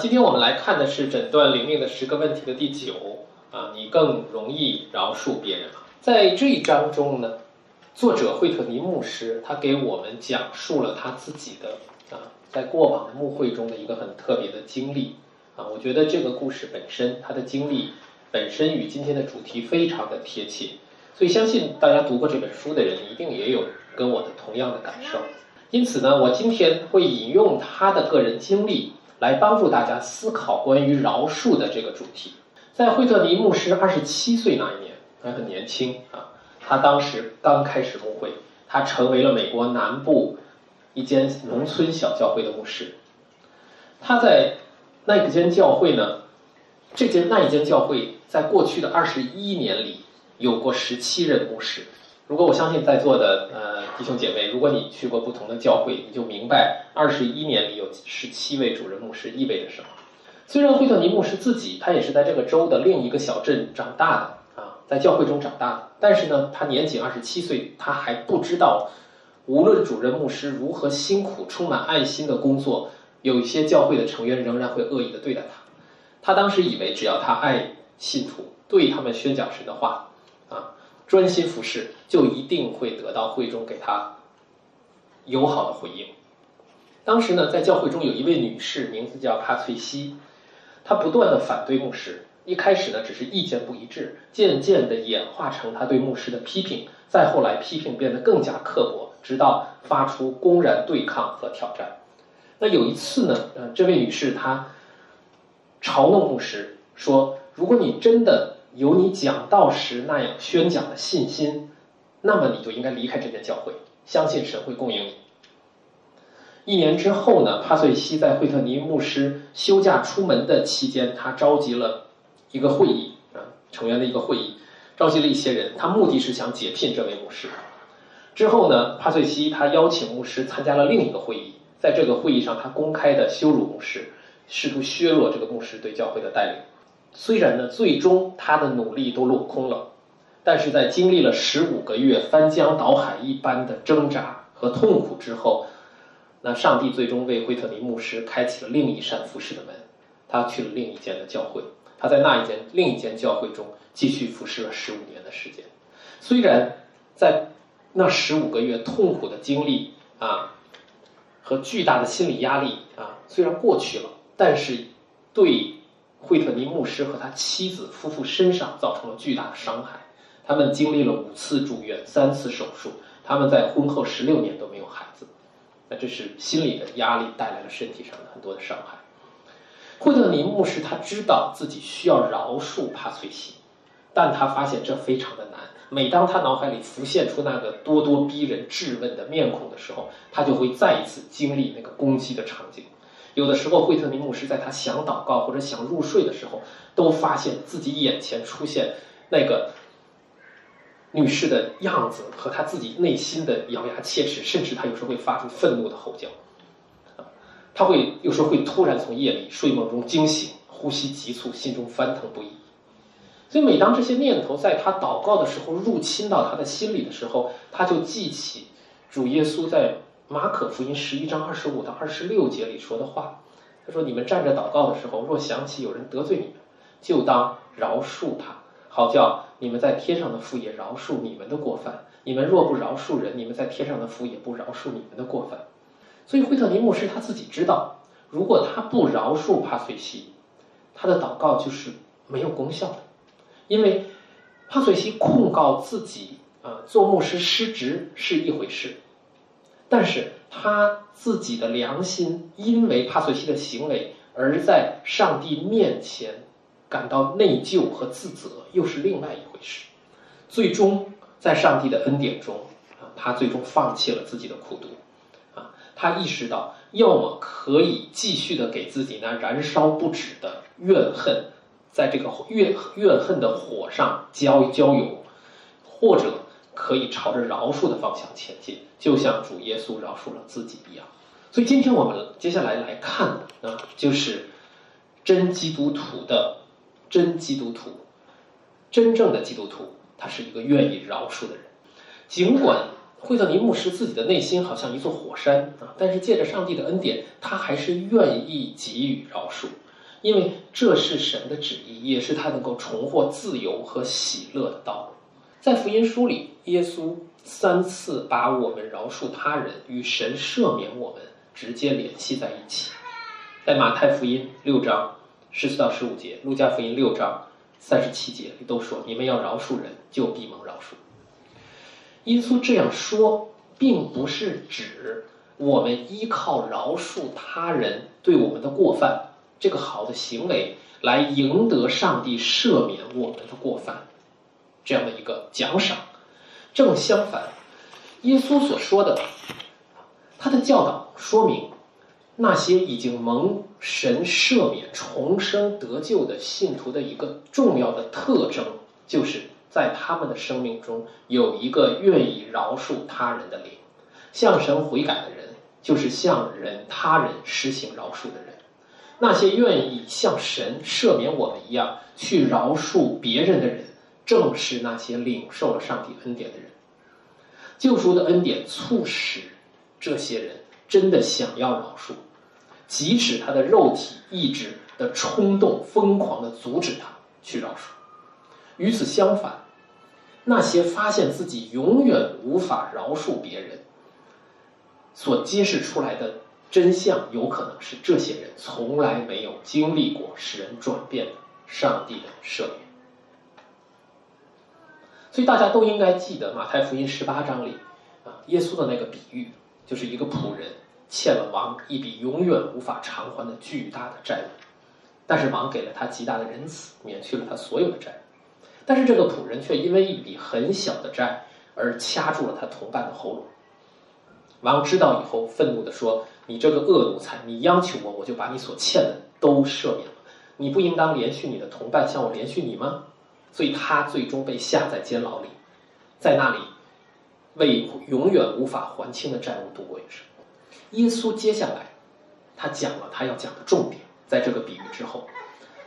今天我们来看的是诊断灵命的10个问题的第9啊，你更容易饶恕别人吗？在这一章中呢，作者惠特尼牧师他给我们讲述了他自己的在过往的牧会中的一个很特别的经历啊，我觉得这个故事本身他的经历本身与今天的主题非常的贴切，所以相信大家读过这本书的人一定也有跟我的同样的感受。因此呢，我今天会引用他的个人经历，来帮助大家思考关于饶恕的这个主题。在惠特尼牧师27岁那一年，还很年轻啊，他当时刚开始牧会，他成为了美国南部一间农村小教会的牧师。他在那间教会呢，那一间教会在过去的21年里有过17任牧师。如果我相信在座的弟兄姐妹，如果你去过不同的教会，你就明白21年里有17位主任牧师意味着什么。虽然惠特尼牧师自己他也是在这个州的另一个小镇长大的啊，在教会中长大的，但是呢，他年仅27岁，他还不知道，无论主任牧师如何辛苦、充满爱心的工作，有一些教会的成员仍然会恶意的对待他。他当时以为只要他爱信徒，对他们宣讲神的话专心服侍，就一定会得到会中给他友好的回应。当时呢，在教会中有一位女士，名字叫帕翠西，她不断的反对牧师。一开始呢，只是意见不一致，渐渐的演化成她对牧师的批评，再后来批评变得更加刻薄，直到发出公然对抗和挑战。那有一次呢，这位女士她嘲弄牧师说，如果你真的有你讲道时那样宣讲的信心，那么你就应该离开这间教会，相信神会供应你。1年之后呢，帕翠西在惠特尼牧师休假出门的期间，他召集了一个会议成员的一个会议，召集了一些人，他目的是想解聘这位牧师。之后呢，帕翠西他邀请牧师参加了另一个会议，在这个会议上他公开的羞辱牧师，试图削弱这个牧师对教会的带领。虽然呢，最终他的努力都落空了，但是在经历了15个月翻江倒海一般的挣扎和痛苦之后，那上帝最终为惠特尼牧师开启了另一扇服侍的门，他去了另一间的教会，他在另一间教会中继续服侍了15年的时间。虽然在那15个月痛苦的经历和巨大的心理压力虽然过去了，但是对惠特尼牧师和他妻子夫妇身上造成了巨大的伤害，他们经历了5次住院、3次手术，他们在婚后16年都没有孩子。那这是心理的压力带来了身体上的很多的伤害。惠特尼牧师他知道自己需要饶恕帕翠西，但他发现这非常的难。每当他脑海里浮现出那个咄咄逼人、质问的面孔的时候，他就会再一次经历那个攻击的场景。有的时候，惠特尼牧师在他想祷告或者想入睡的时候，都发现自己眼前出现那个女士的样子和他自己内心的咬牙切齿，甚至他有时候会发出愤怒的吼叫。他有时候会突然从夜里睡梦中惊醒，呼吸急促，心中翻腾不已。所以每当这些念头在他祷告的时候入侵到他的心里的时候，他就记起主耶稣在马可福音11章25到26节里说的话，他说，你们站着祷告的时候，若想起有人得罪你们，就当饶恕他，好叫你们在天上的父也饶恕你们的过犯。你们若不饶恕人，你们在天上的父也不饶恕你们的过犯。所以惠特尼牧师他自己知道，如果他不饶恕帕翠西，他的祷告就是没有功效的。因为帕翠西控告自己做牧师失职是一回事，但是他自己的良心因为帕翠西的行为而在上帝面前感到内疚和自责，又是另外一回事。最终在上帝的恩典中，他最终放弃了自己的苦毒。他意识到，要么可以继续的给自己那燃烧不止的怨恨，在这个怨恨的火上浇油，或者可以朝着饶恕的方向前进，就像主耶稣饶恕了自己一样。所以今天我们接下来来看的就是真正的基督徒，他是一个愿意饶恕的人。尽管惠特尼牧师自己的内心好像一座火山啊，但是借着上帝的恩典，他还是愿意给予饶恕，因为这是神的旨意，也是他能够重获自由和喜乐的道路。在福音书里，耶稣3次把我们饶恕他人与神赦免我们直接联系在一起。在马太福音6章14到15节、路加福音6章37节里都说，你们要饶恕人，就必蒙饶恕。耶稣这样说，并不是指我们依靠饶恕他人对我们的过犯这个好的行为来赢得上帝赦免我们的过犯这样的一个奖赏。正相反，耶稣所说的，他的教导说明那些已经蒙神赦免重生得救的信徒的一个重要的特征，就是在他们的生命中有一个愿意饶恕他人的灵。向神悔改的人，就是向他人施行饶恕的人。那些愿意像神赦免我们一样去饶恕别人的人，正是那些领受了上帝恩典的人。救赎的恩典促使这些人真的想要饶恕，即使他的肉体意志的冲动疯狂地阻止他去饶恕。与此相反，那些发现自己永远无法饶恕别人所揭示出来的真相，有可能是这些人从来没有经历过使人转变的上帝的赦免。所以大家都应该记得马太福音18章里耶稣的那个比喻，就是一个仆人欠了王一笔永远无法偿还的巨大的债务，但是王给了他极大的仁慈，免去了他所有的债务。但是这个仆人却因为一笔很小的债而掐住了他同伴的喉咙。王知道以后愤怒地说，你这个恶奴才，你央求我，我就把你所欠的都赦免了，你不应当连续你的同伴像我连续你吗？所以他最终被下在监牢里，在那里为永远无法还清的债务度过一生。耶稣接下来他讲了他要讲的重点，在这个比喻之后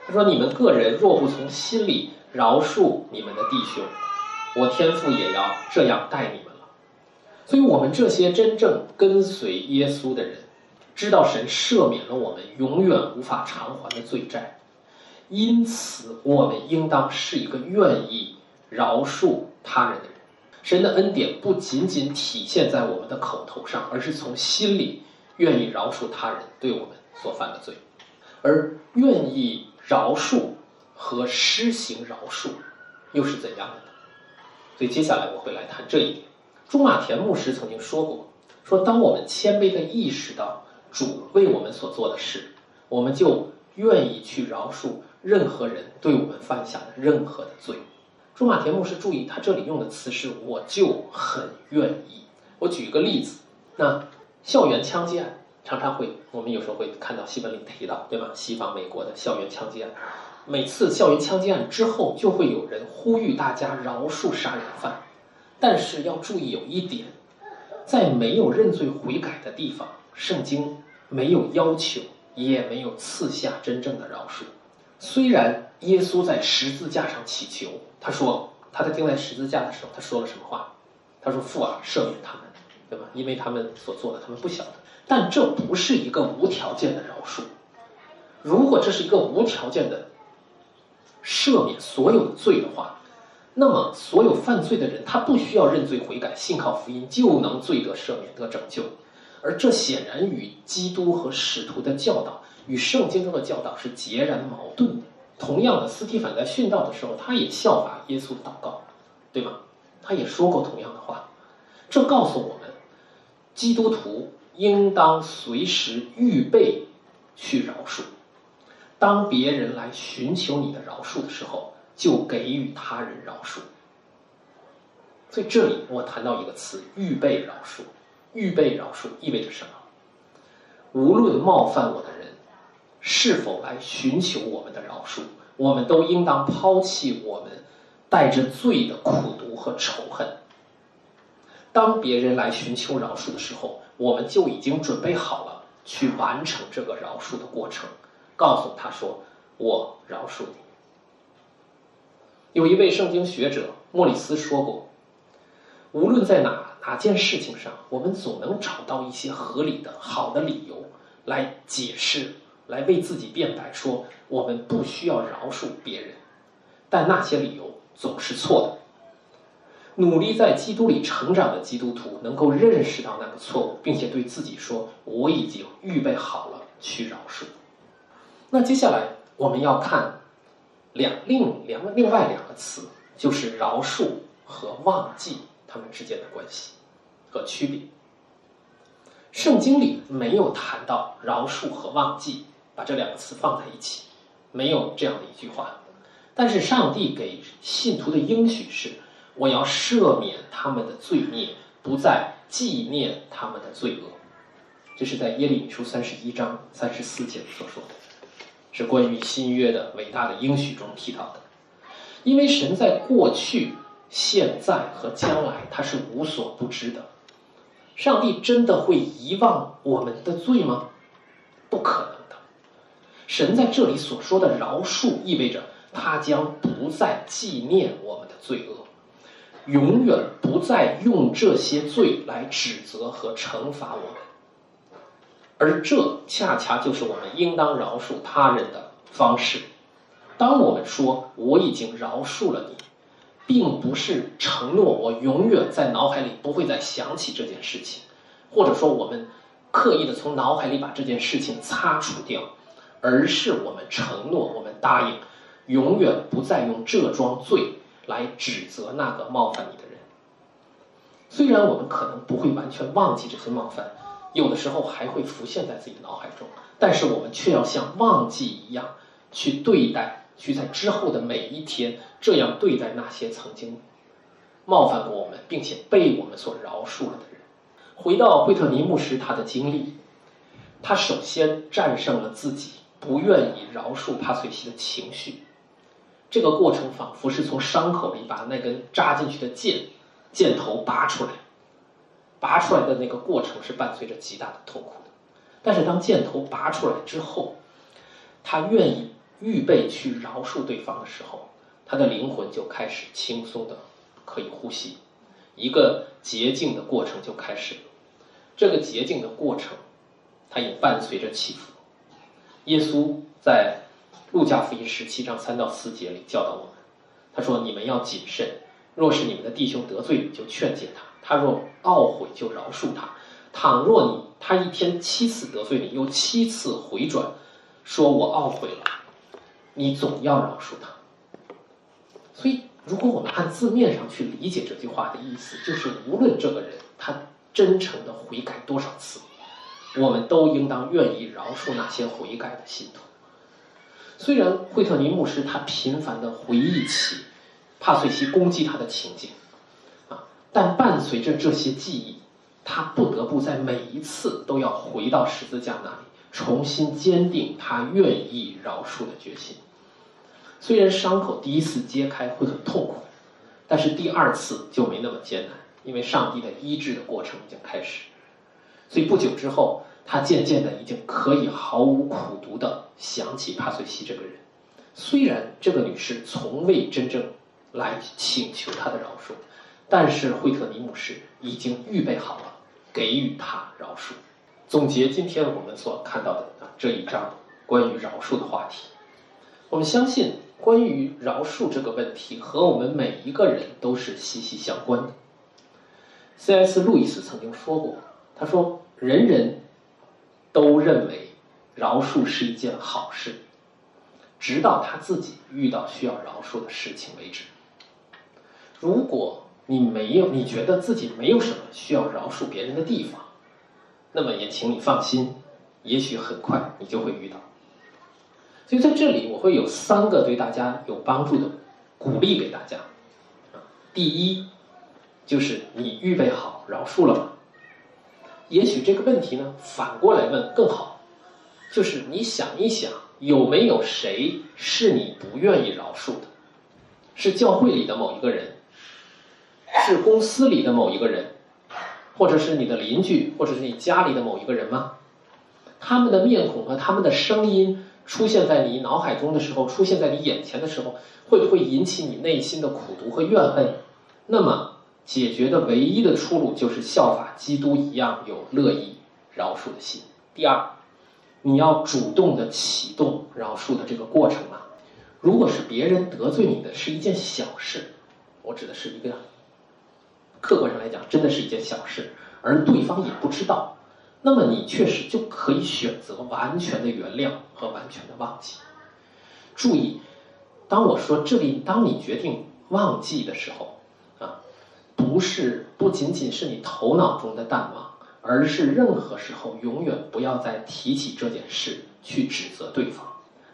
他说，你们个人若不从心里饶恕你们的弟兄，我天父也要这样待你们了。所以我们这些真正跟随耶稣的人，知道神赦免了我们永远无法偿还的罪债，因此我们应当是一个愿意饶恕他人的人。神的恩典不仅仅体现在我们的口头上，而是从心里愿意饶恕他人对我们所犯的罪。而愿意饶恕和施行饶恕又是怎样的呢？所以接下来我会来谈这一点。朱马田牧师曾经说过，说当我们谦卑地意识到主为我们所做的事，我们就愿意去饶恕任何人对我们犯下的任何的罪。朱马田牧师注意，他这里用的词是我就很愿意。我举一个例子，那校园枪击案常常会，我们有时候会看到新闻里提到，对吧？西方美国的校园枪击案，每次校园枪击案之后就会有人呼吁大家饶恕杀人犯。但是要注意有一点，在没有认罪悔改的地方，圣经没有要求，也没有赐下真正的饶恕。虽然耶稣在十字架上祈求，他说他在钉在十字架的时候他说了什么话，他说父啊，赦免他们，对吧？因为他们所做的他们不晓得。但这不是一个无条件的饶恕。如果这是一个无条件的赦免所有的罪的话，那么所有犯罪的人他不需要认罪悔改，信靠福音就能罪得赦免得拯救。而这显然与基督和使徒的教导与圣经中的教导是截然矛盾的。同样的，斯提反在殉道的时候他也效法耶稣祷告，对吗？他也说过同样的话。这告诉我们，基督徒应当随时预备去饶恕。当别人来寻求你的饶恕的时候，就给予他人饶恕。所以这里我谈到一个词，预备饶恕。预备饶恕意味着什么？无论冒犯我的人是否来寻求我们的饶恕，我们都应当抛弃我们带着罪的苦毒和仇恨。当别人来寻求饶恕的时候，我们就已经准备好了去完成这个饶恕的过程，告诉他说，我饶恕你。有一位圣经学者莫里斯说过，无论在哪哪件事情上我们总能找到一些合理的好的理由来解释，来为自己辩白，说我们不需要饶恕别人，但那些理由总是错的。努力在基督里成长的基督徒能够认识到那个错误，并且对自己说，我已经预备好了去饶恕。那接下来我们要看另外两个词，就是饶恕和忘记它们之间的关系和区别。圣经里没有谈到饶恕和忘记，把这两个词放在一起，没有这样的一句话。但是上帝给信徒的应许是，我要赦免他们的罪孽，不再纪念他们的罪恶。这是在耶利米书31章34节所说的，是关于新约的伟大的应许中提到的。因为神在过去、现在和将来，他是无所不知的。上帝真的会遗忘我们的罪吗？不可能的。神在这里所说的饶恕，意味着他将不再纪念我们的罪恶，永远不再用这些罪来指责和惩罚我们。而这恰恰就是我们应当饶恕他人的方式。当我们说我已经饶恕了你，并不是承诺我永远在脑海里不会再想起这件事情，或者说我们刻意的从脑海里把这件事情擦除掉，而是我们承诺，我们答应永远不再用这桩罪来指责那个冒犯你的人。虽然我们可能不会完全忘记这些冒犯，有的时候还会浮现在自己的脑海中，但是我们却要像忘记一样去对待，去在之后的每一天这样对待那些曾经冒犯过我们并且被我们所饶恕了的人。回到惠特尼牧师他的经历，他首先战胜了自己不愿意饶恕帕翠西的情绪。这个过程仿佛是从伤口里把那根扎进去的箭头拔出来的那个过程，是伴随着极大的痛苦的。但是当箭头拔出来之后，他愿意预备去饶恕对方的时候，他的灵魂就开始轻松的可以呼吸，一个洁净的过程就开始了。这个洁净的过程它也伴随着起伏。耶稣在路加福音17章3到4节里教导我们，他说，你们要谨慎，若是你们的弟兄得罪你，就劝解他，他若懊悔，就饶恕他。倘若他一天7次得罪你，又7次回转说我懊悔了，你总要饶恕他。所以如果我们按字面上去理解这句话的意思，就是无论这个人他真诚的悔改多少次，我们都应当愿意饶恕那些悔改的信徒。虽然惠特尼牧师他频繁地回忆起帕翠西攻击他的情景但伴随着这些记忆，他不得不在每一次都要回到十字架那里，重新坚定他愿意饶恕的决心。虽然伤口第一次揭开会很痛苦，但是第2次就没那么艰难，因为上帝的医治的过程已经开始。所以不久之后，他渐渐的已经可以毫无苦毒的想起帕翠西这个人，虽然这个女士从未真正来请求他的饶恕，但是惠特尼牧师已经预备好了给予他饶恕。总结今天我们所看到的这一章关于饶恕的话题，我们相信关于饶恕这个问题和我们每一个人都是息息相关的。 C.S. 路易斯曾经说过，他说，人人都认为饶恕是一件好事，直到他自己遇到需要饶恕的事情为止。如果你觉得自己没有什么需要饶恕别人的地方，那么也请你放心，也许很快你就会遇到。所以在这里我会有3个对大家有帮助的鼓励给大家。第一，就是你预备好饶恕了吗？也许这个问题呢，反过来问更好，就是你想一想，有没有谁是你不愿意饶恕的？是教会里的某一个人，是公司里的某一个人，或者是你的邻居，或者是你家里的某一个人吗？他们的面孔和他们的声音出现在你脑海中的时候，出现在你眼前的时候，会不会引起你内心的苦毒和怨恨？那么解决的唯一的出路就是效法基督一样有乐意饶恕的心。第二，你要主动的启动饶恕的这个过程啊。如果是别人得罪你的是一件小事，我指的是一个客观上来讲真的是一件小事，而对方也不知道，那么你确实就可以选择完全的原谅和完全的忘记。注意，当我说这里，当你决定忘记的时候啊，不仅仅是你头脑中的淡忘，而是任何时候永远不要再提起这件事去指责对方。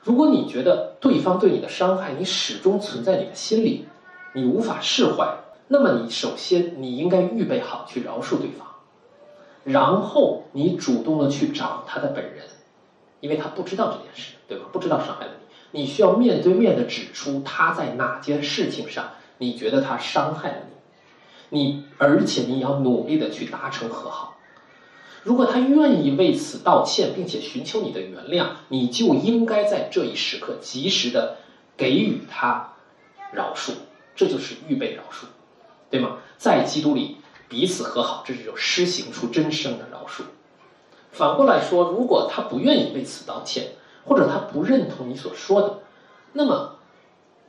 如果你觉得对方对你的伤害你始终存在你的心里，你无法释怀，那么你首先你应该预备好去饶恕对方，然后你主动的去找他的本人，因为他不知道这件事，对吧？不知道伤害了你，你需要面对面的指出他在哪件事情上你觉得他伤害了你，而且你要努力的去达成和好。如果他愿意为此道歉并且寻求你的原谅，你就应该在这一时刻及时的给予他饶恕，这就是预备饶恕，对吗？在基督里彼此和好，这就施行出真正的饶恕。反过来说，如果他不愿意为此道歉，或者他不认同你所说的，那么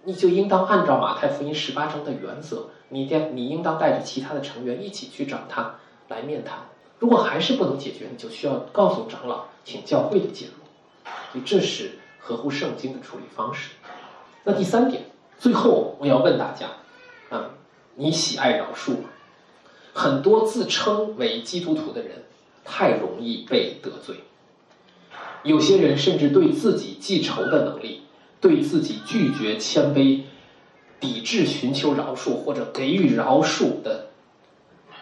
你就应当按照马太福音18章的原则，你应当带着其他的成员一起去找他来面谈。如果还是不能解决，你就需要告诉长老，请教会的介入，这是合乎圣经的处理方式。那第三点，最后我要问大家你喜爱饶恕吗？很多自称为基督徒的人太容易被得罪，有些人甚至对自己记仇的能力，对自己拒绝谦卑、抵制寻求饶恕或者给予饶恕的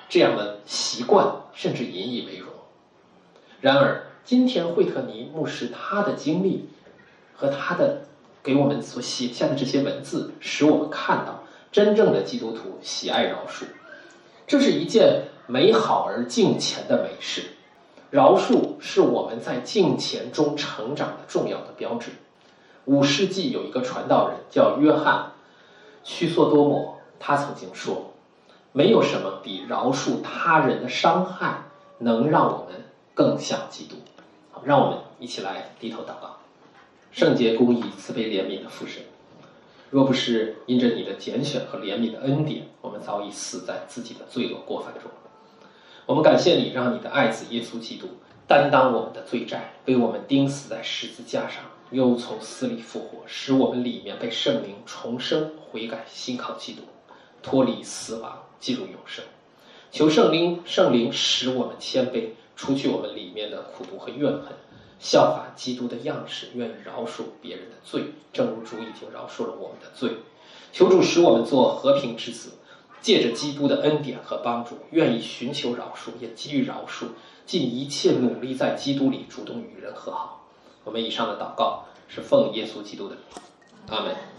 这样的习惯，甚至引以为荣。然而今天惠特尼牧师他的经历和他的给我们所写下的这些文字，使我们看到真正的基督徒喜爱饶恕，这是一件美好而敬虔的美事。饶恕是我们在敬虔中成长的重要的标志。5世纪有一个传道人叫约翰·屈索多摩，他曾经说，没有什么比饶恕他人的伤害能让我们更像基督。好，让我们一起来低头祷告。圣洁、公义、慈悲、怜悯的父神，若不是因着你的拣选和怜悯的恩典，我们早已死在自己的罪恶过犯中。我们感谢你，让你的爱子耶稣基督担当我们的罪债，为我们钉死在十字架上，又从死里复活，使我们里面被圣灵重生，悔改信靠基督，脱离死亡，进入永生。求圣灵使我们谦卑，除去我们里面的苦毒和怨恨，效法基督的样式，愿意饶恕别人的罪，正如主已经饶恕了我们的罪。求主使我们做和平之子，借着基督的恩典和帮助，愿意寻求饶恕，也给予饶恕，尽一切努力在基督里主动与人和好。我们以上的祷告是奉耶稣基督的名，阿们。